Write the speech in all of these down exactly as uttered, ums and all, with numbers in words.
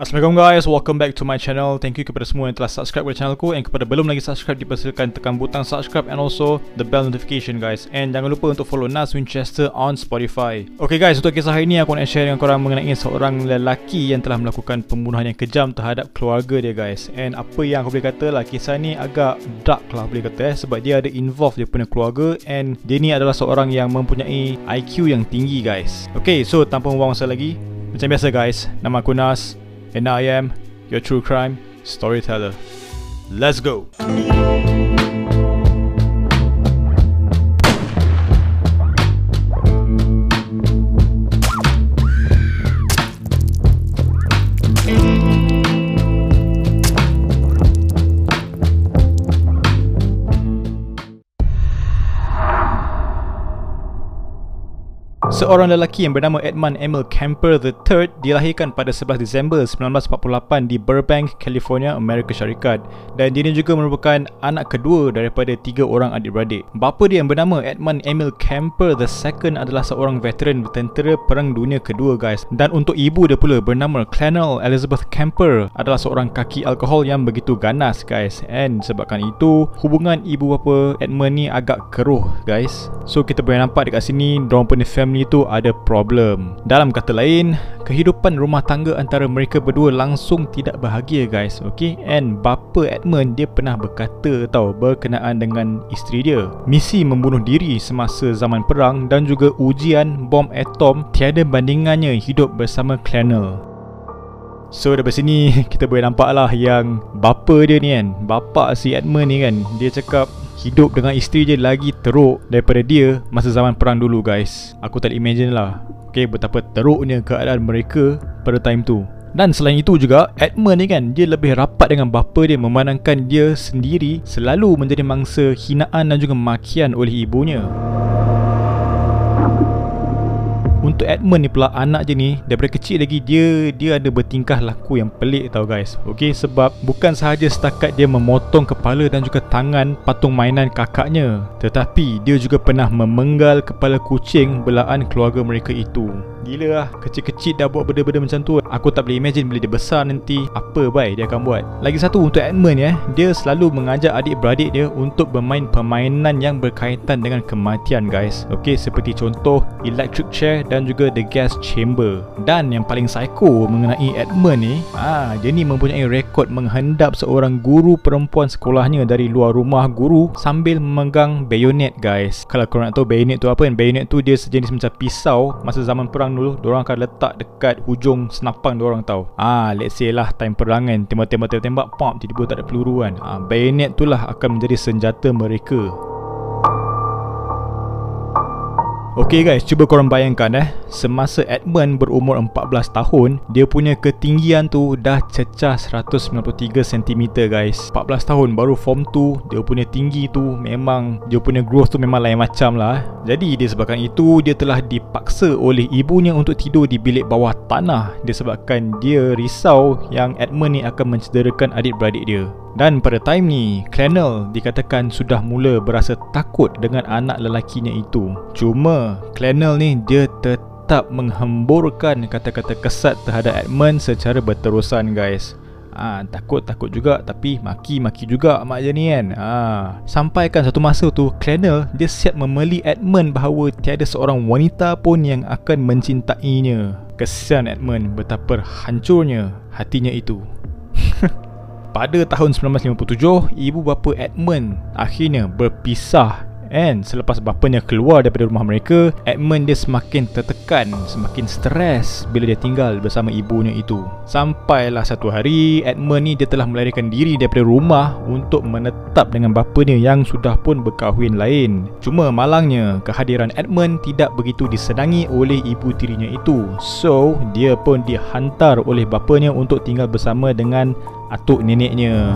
Assalamualaikum guys, welcome back to my channel. Thank you kepada semua yang telah subscribe kepada channel aku, and kepada belum lagi subscribe, dipersilakan tekan butang subscribe and also the bell notification guys. And jangan lupa untuk follow Nas Winchester on Spotify. Okay guys, untuk kisah hari ni aku nak share dengan korang mengenai seorang lelaki yang telah melakukan pembunuhan yang kejam terhadap keluarga dia guys. And apa yang aku boleh kata lah, kisah ni agak dark lah boleh kata eh, sebab dia ada involve dia punya keluarga, and dia ni adalah seorang yang mempunyai I Q yang tinggi guys. Okay, so tanpa membuang masa lagi, macam biasa guys, nama aku Nas, and I am your true crime storyteller. Let's go. Seorang lelaki yang bernama Edmund Emil Kemper the third dilahirkan pada sebelas Disember sembilan belas empat puluh lapan di Burbank, California, Amerika Syarikat, dan dia juga merupakan anak kedua daripada tiga orang adik-beradik. Bapa dia yang bernama Edmund Emil Kemper the second adalah seorang veteran tentera Perang Dunia Kedua guys, dan untuk ibu dia pula bernama Clarnell Elizabeth Kemper adalah seorang kaki alkohol yang begitu ganas guys, and sebabkan itu hubungan ibu bapa Edmund ni agak keruh guys. So kita boleh nampak dekat sini diorang punya family itu ada problem. Dalam kata lain, kehidupan rumah tangga antara mereka berdua langsung tidak bahagia guys. Okay, and bapa Edmund dia pernah berkata tau berkenaan dengan isteri dia, misi membunuh diri semasa zaman perang dan juga ujian bom atom tiada bandingannya hidup bersama Clarnell. So daripada sini kita boleh nampak lah yang bapa dia ni kan, bapa si Edmund ni kan, dia cakap hidup dengan isteri je lagi teruk daripada dia masa zaman perang dulu guys. Aku tak imagine lah, okay, betapa teruknya keadaan mereka pada time tu. Dan selain itu juga, Edmund ni kan, dia lebih rapat dengan bapa dia memandangkan dia sendiri selalu menjadi mangsa hinaan dan juga makian oleh ibunya. Untuk Edmund ni pula, anak je ni daripada kecil lagi dia dia ada bertingkah laku yang pelik tau guys. Okey, sebab bukan sahaja setakat dia memotong kepala dan juga tangan patung mainan kakaknya, tetapi dia juga pernah memenggal kepala kucing belaan keluarga mereka itu. Gila lah, kecil-kecil dah buat benda-benda macam tu. Aku tak boleh imagine bila dia besar nanti apa bai dia akan buat. Lagi satu untuk Edmund ya, dia selalu mengajak adik-beradik dia untuk bermain permainan yang berkaitan dengan kematian guys. Okey, seperti contoh electric chair dan juga the gas chamber. Dan yang paling psycho mengenai Edmund ni, ah, dia ni mempunyai rekod menghendap seorang guru perempuan sekolahnya dari luar rumah guru sambil memegang bayonet guys. Kalau korang nak tahu bayonet tu apa kan, bayonet tu dia sejenis macam pisau masa zaman perang dulu, diorang akan letak dekat hujung senapang diorang tau. Ah, let's say lah time perang kan, tembak-tembak-tembak pop, tiba-tiba tak ada peluru kan. Ah, bayonet tu lah akan menjadi senjata mereka. Okey guys, cuba korang bayangkan eh, semasa Edmund berumur empat belas tahun, dia punya ketinggian tu dah cecah seratus sembilan puluh tiga sentimeter guys. empat belas tahun baru form tu, dia punya tinggi tu memang, dia punya growth tu memang lain macam lah. Jadi disebabkan itu, dia telah dipaksa oleh ibunya untuk tidur di bilik bawah tanah disebabkan dia risau yang Edmund ni akan mencederakan adik-beradik dia. Dan pada time ni, Clarnell dikatakan sudah mula berasa takut dengan anak lelakinya itu. Cuma Clarnell ni dia tetap menghemburkan kata-kata kesat terhadap Edmund secara berterusan guys. Ah, takut-takut juga tapi maki-maki juga mak je ni kan. Ah, sampaikan satu masa tu, Clarnell dia siap memeli Edmund bahawa tiada seorang wanita pun yang akan mencintainya. Kesian Edmund, betapa hancurnya hatinya itu. Pada tahun seribu sembilan ratus lima puluh tujuh, ibu bapa Edmund akhirnya berpisah, and selepas bapanya keluar daripada rumah mereka, Edmund dia semakin tertekan, semakin stres bila dia tinggal bersama ibunya itu. Sampailah satu hari, Edmund ni dia telah melarikan diri daripada rumah untuk menetap dengan bapanya yang sudah pun berkahwin lain. Cuma malangnya, kehadiran Edmund tidak begitu disenangi oleh ibu tirinya itu. So, dia pun dihantar oleh bapanya untuk tinggal bersama dengan atuk neneknya.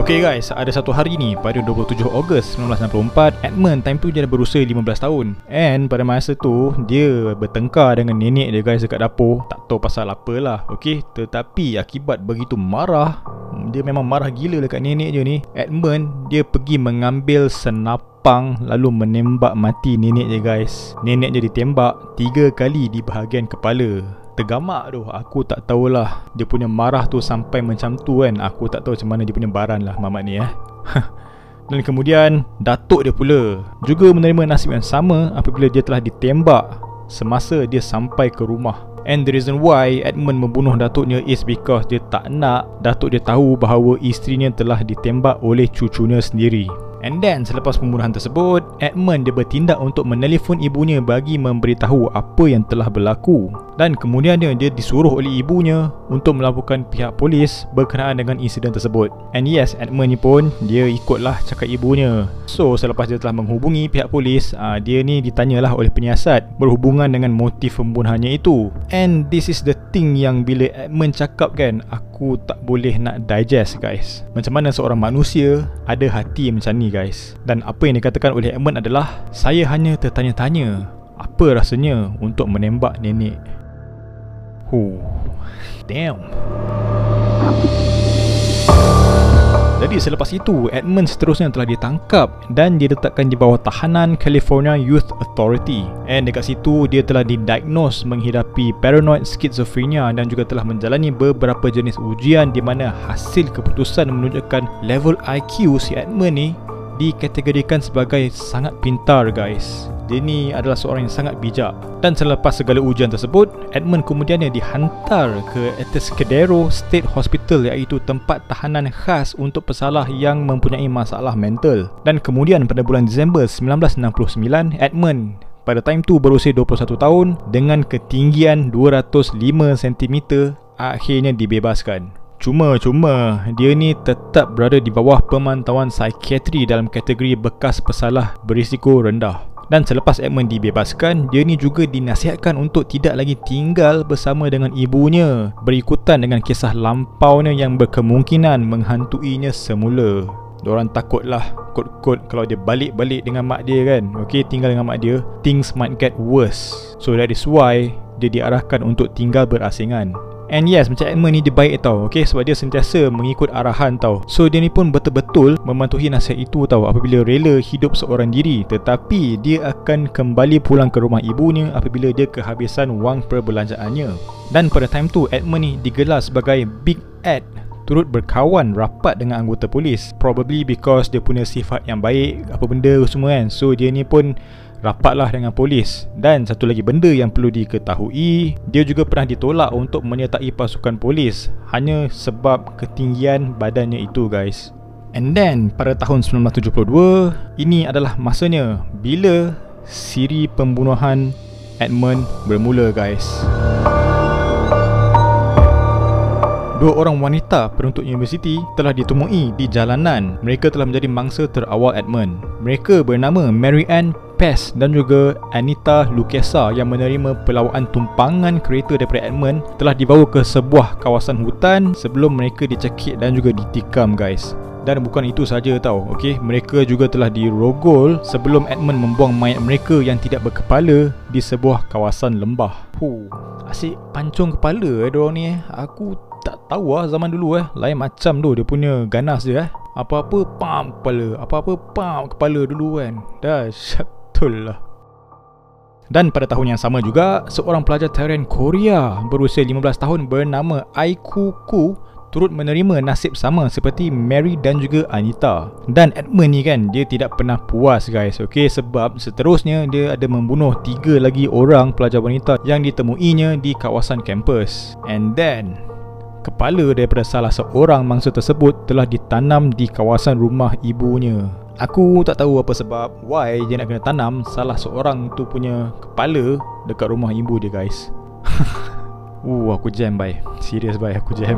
Okay guys, ada satu hari ni pada dua puluh tujuh Ogos sembilan belas enam puluh empat, Edmund time tu dia dah berusia lima belas tahun, and pada masa tu dia bertengkar dengan nenek dia guys dekat dapur. Tak tahu pasal apalah, okay, tetapi akibat begitu marah, dia memang marah gila dekat nenek dia ni, Edmund dia pergi mengambil senapan lapang lalu menembak mati nenek je guys. Nenek je ditembak tiga kali di bahagian kepala. Tergamak tu, aku tak tahulah dia punya marah tu sampai macam tu kan. Aku tak tahu macam mana dia punya baran lah mamat ni eh. Dan kemudian datuk dia pula juga menerima nasib yang sama apabila dia telah ditembak semasa dia sampai ke rumah. And the reason why Edmund membunuh datuknya is because dia tak nak datuk dia tahu bahawa isterinya telah ditembak oleh cucunya sendiri. And then selepas pembunuhan tersebut, Edmund dia bertindak untuk menelefon ibunya bagi memberitahu apa yang telah berlaku. Dan kemudiannya dia disuruh oleh ibunya untuk melaporkan pihak polis berkenaan dengan insiden tersebut. And yes, Edmund ni pun dia ikutlah cakap ibunya. So selepas dia telah menghubungi pihak polis, aa, dia ni ditanyalah oleh penyiasat berhubungan dengan motif pembunuhannya itu. And this is the thing yang bila Edmund cakap kan, aku tak boleh nak digest guys. Macam mana seorang manusia ada hati macam ni guys. Dan apa yang dikatakan oleh Edmund adalah, saya hanya tertanya-tanya apa rasanya untuk menembak nenek. Oh, damn. Jadi selepas itu, Edmund seterusnya telah ditangkap dan diletakkan di bawah tahanan California Youth Authority. And dekat situ, dia telah didiagnos menghidapi paranoid schizophrenia dan juga telah menjalani beberapa jenis ujian di mana hasil keputusan menunjukkan level I Q si Edmund ni dikategorikan sebagai sangat pintar guys. Dia ni adalah seorang yang sangat bijak. Dan selepas segala ujian tersebut, Edmund kemudiannya dihantar ke Atascadero State Hospital, iaitu tempat tahanan khas untuk pesalah yang mempunyai masalah mental. Dan kemudian pada bulan Disember sembilan belas enam puluh sembilan, Edmund pada time tu berusia dua puluh satu tahun dengan ketinggian dua ratus lima sentimeter akhirnya dibebaskan. Cuma-cuma dia ni tetap berada di bawah pemantauan psikiatri dalam kategori bekas pesalah berisiko rendah. Dan selepas Edmund dibebaskan, dia ni juga dinasihatkan untuk tidak lagi tinggal bersama dengan ibunya berikutan dengan kisah lampaunya yang berkemungkinan menghantuinya semula. Diorang takutlah kot-kot kalau dia balik-balik dengan mak dia kan. Okay, tinggal dengan mak dia, things might get worse. So that is why dia diarahkan untuk tinggal berasingan. And yes, macam Edmund ni dia baik tau, okay? Sebab dia sentiasa mengikut arahan tau. So dia ni pun betul-betul mematuhi nasihat itu tau, apabila rela hidup seorang diri. Tetapi dia akan kembali pulang ke rumah ibunya apabila dia kehabisan wang perbelanjaannya. Dan pada time tu, Edmund ni digelar sebagai Big Ed, turut berkawan rapat dengan anggota polis, probably because dia punya sifat yang baik, apa benda semua kan. So dia ni pun rapatlah dengan polis. Dan satu lagi benda yang perlu diketahui, dia juga pernah ditolak untuk menyertai pasukan polis hanya sebab ketinggian badannya itu guys. And then pada tahun sembilan belas tujuh puluh dua, ini adalah masanya bila siri pembunuhan Edmund bermula guys. Dua orang wanita penuntut universiti telah ditemui di jalanan. Mereka telah menjadi mangsa terawal Edmund. Mereka bernama Mary Ann Pesce dan juga Anita Luchessa yang menerima pelawaan tumpangan kereta daripada Edmund telah dibawa ke sebuah kawasan hutan sebelum mereka dicekik dan juga ditikam guys. Dan bukan itu saja tau, okay? Mereka juga telah dirogol sebelum Edmund membuang mayat mereka yang tidak berkepala di sebuah kawasan lembah. Huh, asyik pancung kepala eh diorang ni eh. Aku tak tahu lah zaman dulu eh, lain macam tu dia punya ganas dia eh. Apa-apa pam kepala, apa-apa pam kepala dulu kan. Dah syatulah. Dan pada tahun yang sama juga, seorang pelajar tarian Korea berusia lima belas tahun bernama Aiko Koo turut menerima nasib sama seperti Mary dan juga Anita. Dan Edmund ni kan, dia tidak pernah puas guys, okay? Sebab seterusnya dia ada membunuh tiga lagi orang pelajar wanita yang ditemuinya di kawasan kampus. And then kepala daripada salah seorang mangsa tersebut telah ditanam di kawasan rumah ibunya. Aku tak tahu apa sebab why dia nak kena tanam salah seorang tu punya kepala dekat rumah ibu dia guys. Uh, aku jam bye. Serius bye, aku jam.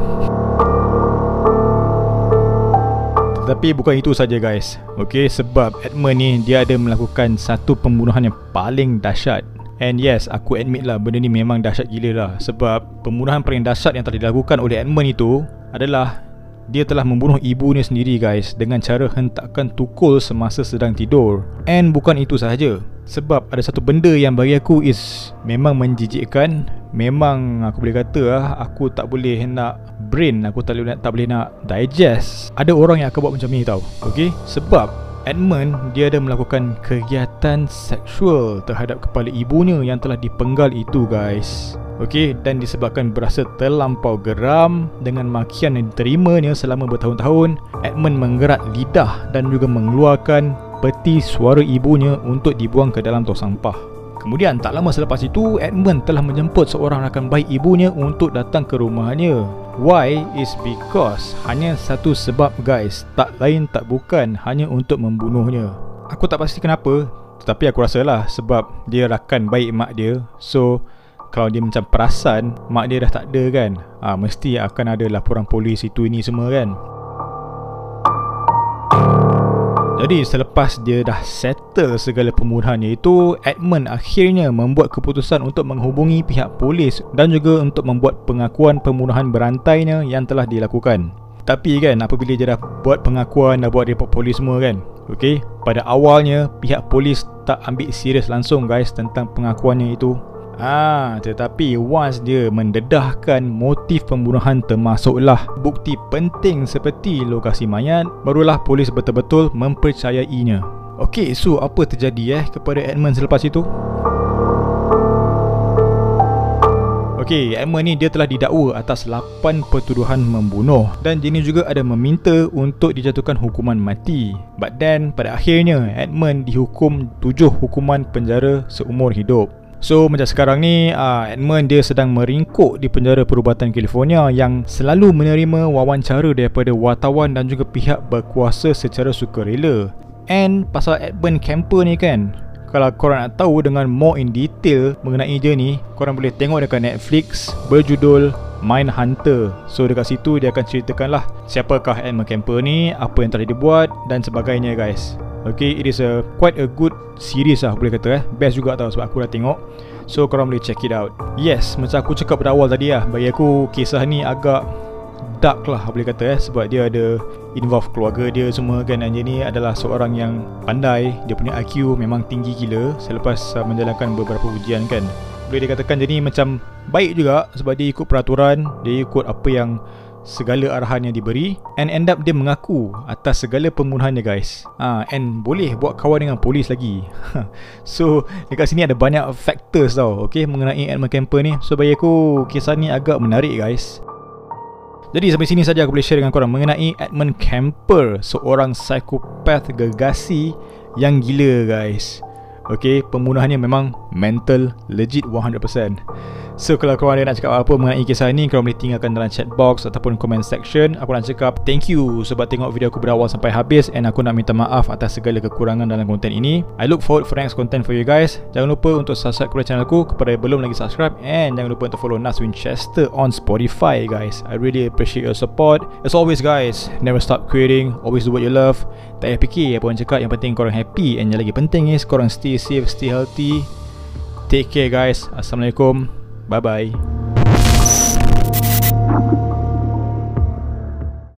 Tetapi bukan itu saja guys. Okey, sebab Edmund ni dia ada melakukan satu pembunuhan yang paling dahsyat. And yes, aku admit lah benda ni memang dahsyat gila lah. Sebab pembunuhan paling dahsyat yang telah dilakukan oleh Edmund itu adalah dia telah membunuh ibunya sendiri guys, dengan cara hentakkan tukul semasa sedang tidur. And bukan itu sahaja, sebab ada satu benda yang bagi aku is memang menjijikkan. Memang aku boleh kata lah, aku tak boleh nak brain, aku tak boleh, tak boleh nak digest. Ada orang yang akan buat macam ni tau, okay? Sebab Edmund, dia ada melakukan kegiatan seksual terhadap kepala ibunya yang telah dipenggal itu, guys. Okey, dan disebabkan berasa terlampau geram dengan makian yang diterimanya selama bertahun-tahun, Edmund menggerak lidah dan juga mengeluarkan peti suara ibunya untuk dibuang ke dalam tong sampah. Kemudian tak lama selepas itu, Edmund telah menjemput seorang rakan baik ibunya untuk datang ke rumahnya. Why is because hanya satu sebab, guys, tak lain tak bukan hanya untuk membunuhnya. Aku tak pasti kenapa, tetapi aku rasalah sebab dia rakan baik mak dia. So kalau dia macam perasan mak dia dah tak ada kan, ha, mesti akan ada laporan polis itu ini semua kan. Jadi selepas dia dah settle segala pembunuhannya itu, Edmund akhirnya membuat keputusan untuk menghubungi pihak polis dan juga untuk membuat pengakuan pembunuhan berantainya yang telah dilakukan. Tapi kan, apabila dia dah buat pengakuan, dah buat report polis semua kan, okay, pada awalnya pihak polis tak ambil serius langsung, guys, tentang pengakuannya itu. Ah, tetapi once dia mendedahkan motif pembunuhan termasuklah bukti penting seperti lokasi mayat, barulah polis betul-betul mempercayainya. Okey, so apa terjadi eh kepada Edmund selepas itu? Okey, Edmund ni dia telah didakwa atas lapan pertuduhan membunuh dan jenis juga ada meminta untuk dijatuhkan hukuman mati. But then pada akhirnya Edmund dihukum tujuh hukuman penjara seumur hidup. So macam sekarang ni, Edmund dia sedang meringkuk di penjara perubatan California yang selalu menerima wawancara daripada wartawan dan juga pihak berkuasa secara sukarela. And pasal Edmund Kemper ni kan, kalau korang nak tahu dengan more in detail mengenai dia ni, korang boleh tengok dekat Netflix berjudul Mind Hunter. So dekat situ dia akan ceritakanlah siapakah Edmund Kemper ni, apa yang telah dibuat dan sebagainya, guys. Okay, it is a quite a good series lah boleh kata eh. Best juga tau sebab aku dah tengok. So korang boleh check it out. Yes, macam aku cakap pada awal tadi lah, bagi aku kisah ni agak dark lah boleh kata eh, sebab dia ada involve keluarga dia semua kan. Dan dia ni adalah seorang yang pandai, dia punya I Q memang tinggi gila selepas uh, menjalankan beberapa ujian kan. Boleh dikatakan dia ni macam baik juga sebab dia ikut peraturan, dia ikut apa yang segala arahan yang diberi, and end up dia mengaku atas segala pembunuhannya, guys. Ah, and boleh buat kawan dengan polis lagi. So dekat sini ada banyak factors tau, okay, mengenai Edmund Kemper ni. So bagi aku kisah ni agak menarik, guys. Jadi sampai sini saja aku boleh share dengan korang mengenai Edmund Kemper, seorang psikopat gergasi yang gila, guys. Okay, pembunuhannya memang mental, legit one hundred peratus. So kalau korang ada nak cakap apa mengenai kisah ini, korang boleh tinggalkan dalam chat box ataupun comment section. Aku nak cakap thank you sebab tengok video aku berawal sampai habis, and aku nak minta maaf atas segala kekurangan dalam konten ini. I look forward for next content for you guys. Jangan lupa untuk subscribe kepada channel aku kepada yang belum lagi subscribe, and jangan lupa untuk follow Nas Winchester on Spotify, guys. I really appreciate your support. As always, guys, never stop creating, always do what you love. Tak payah fikir apa orang cakap, yang penting korang happy, and yang lagi penting is korang stay safe, stay healthy. Take care, guys. Assalamualaikum. Bye-bye.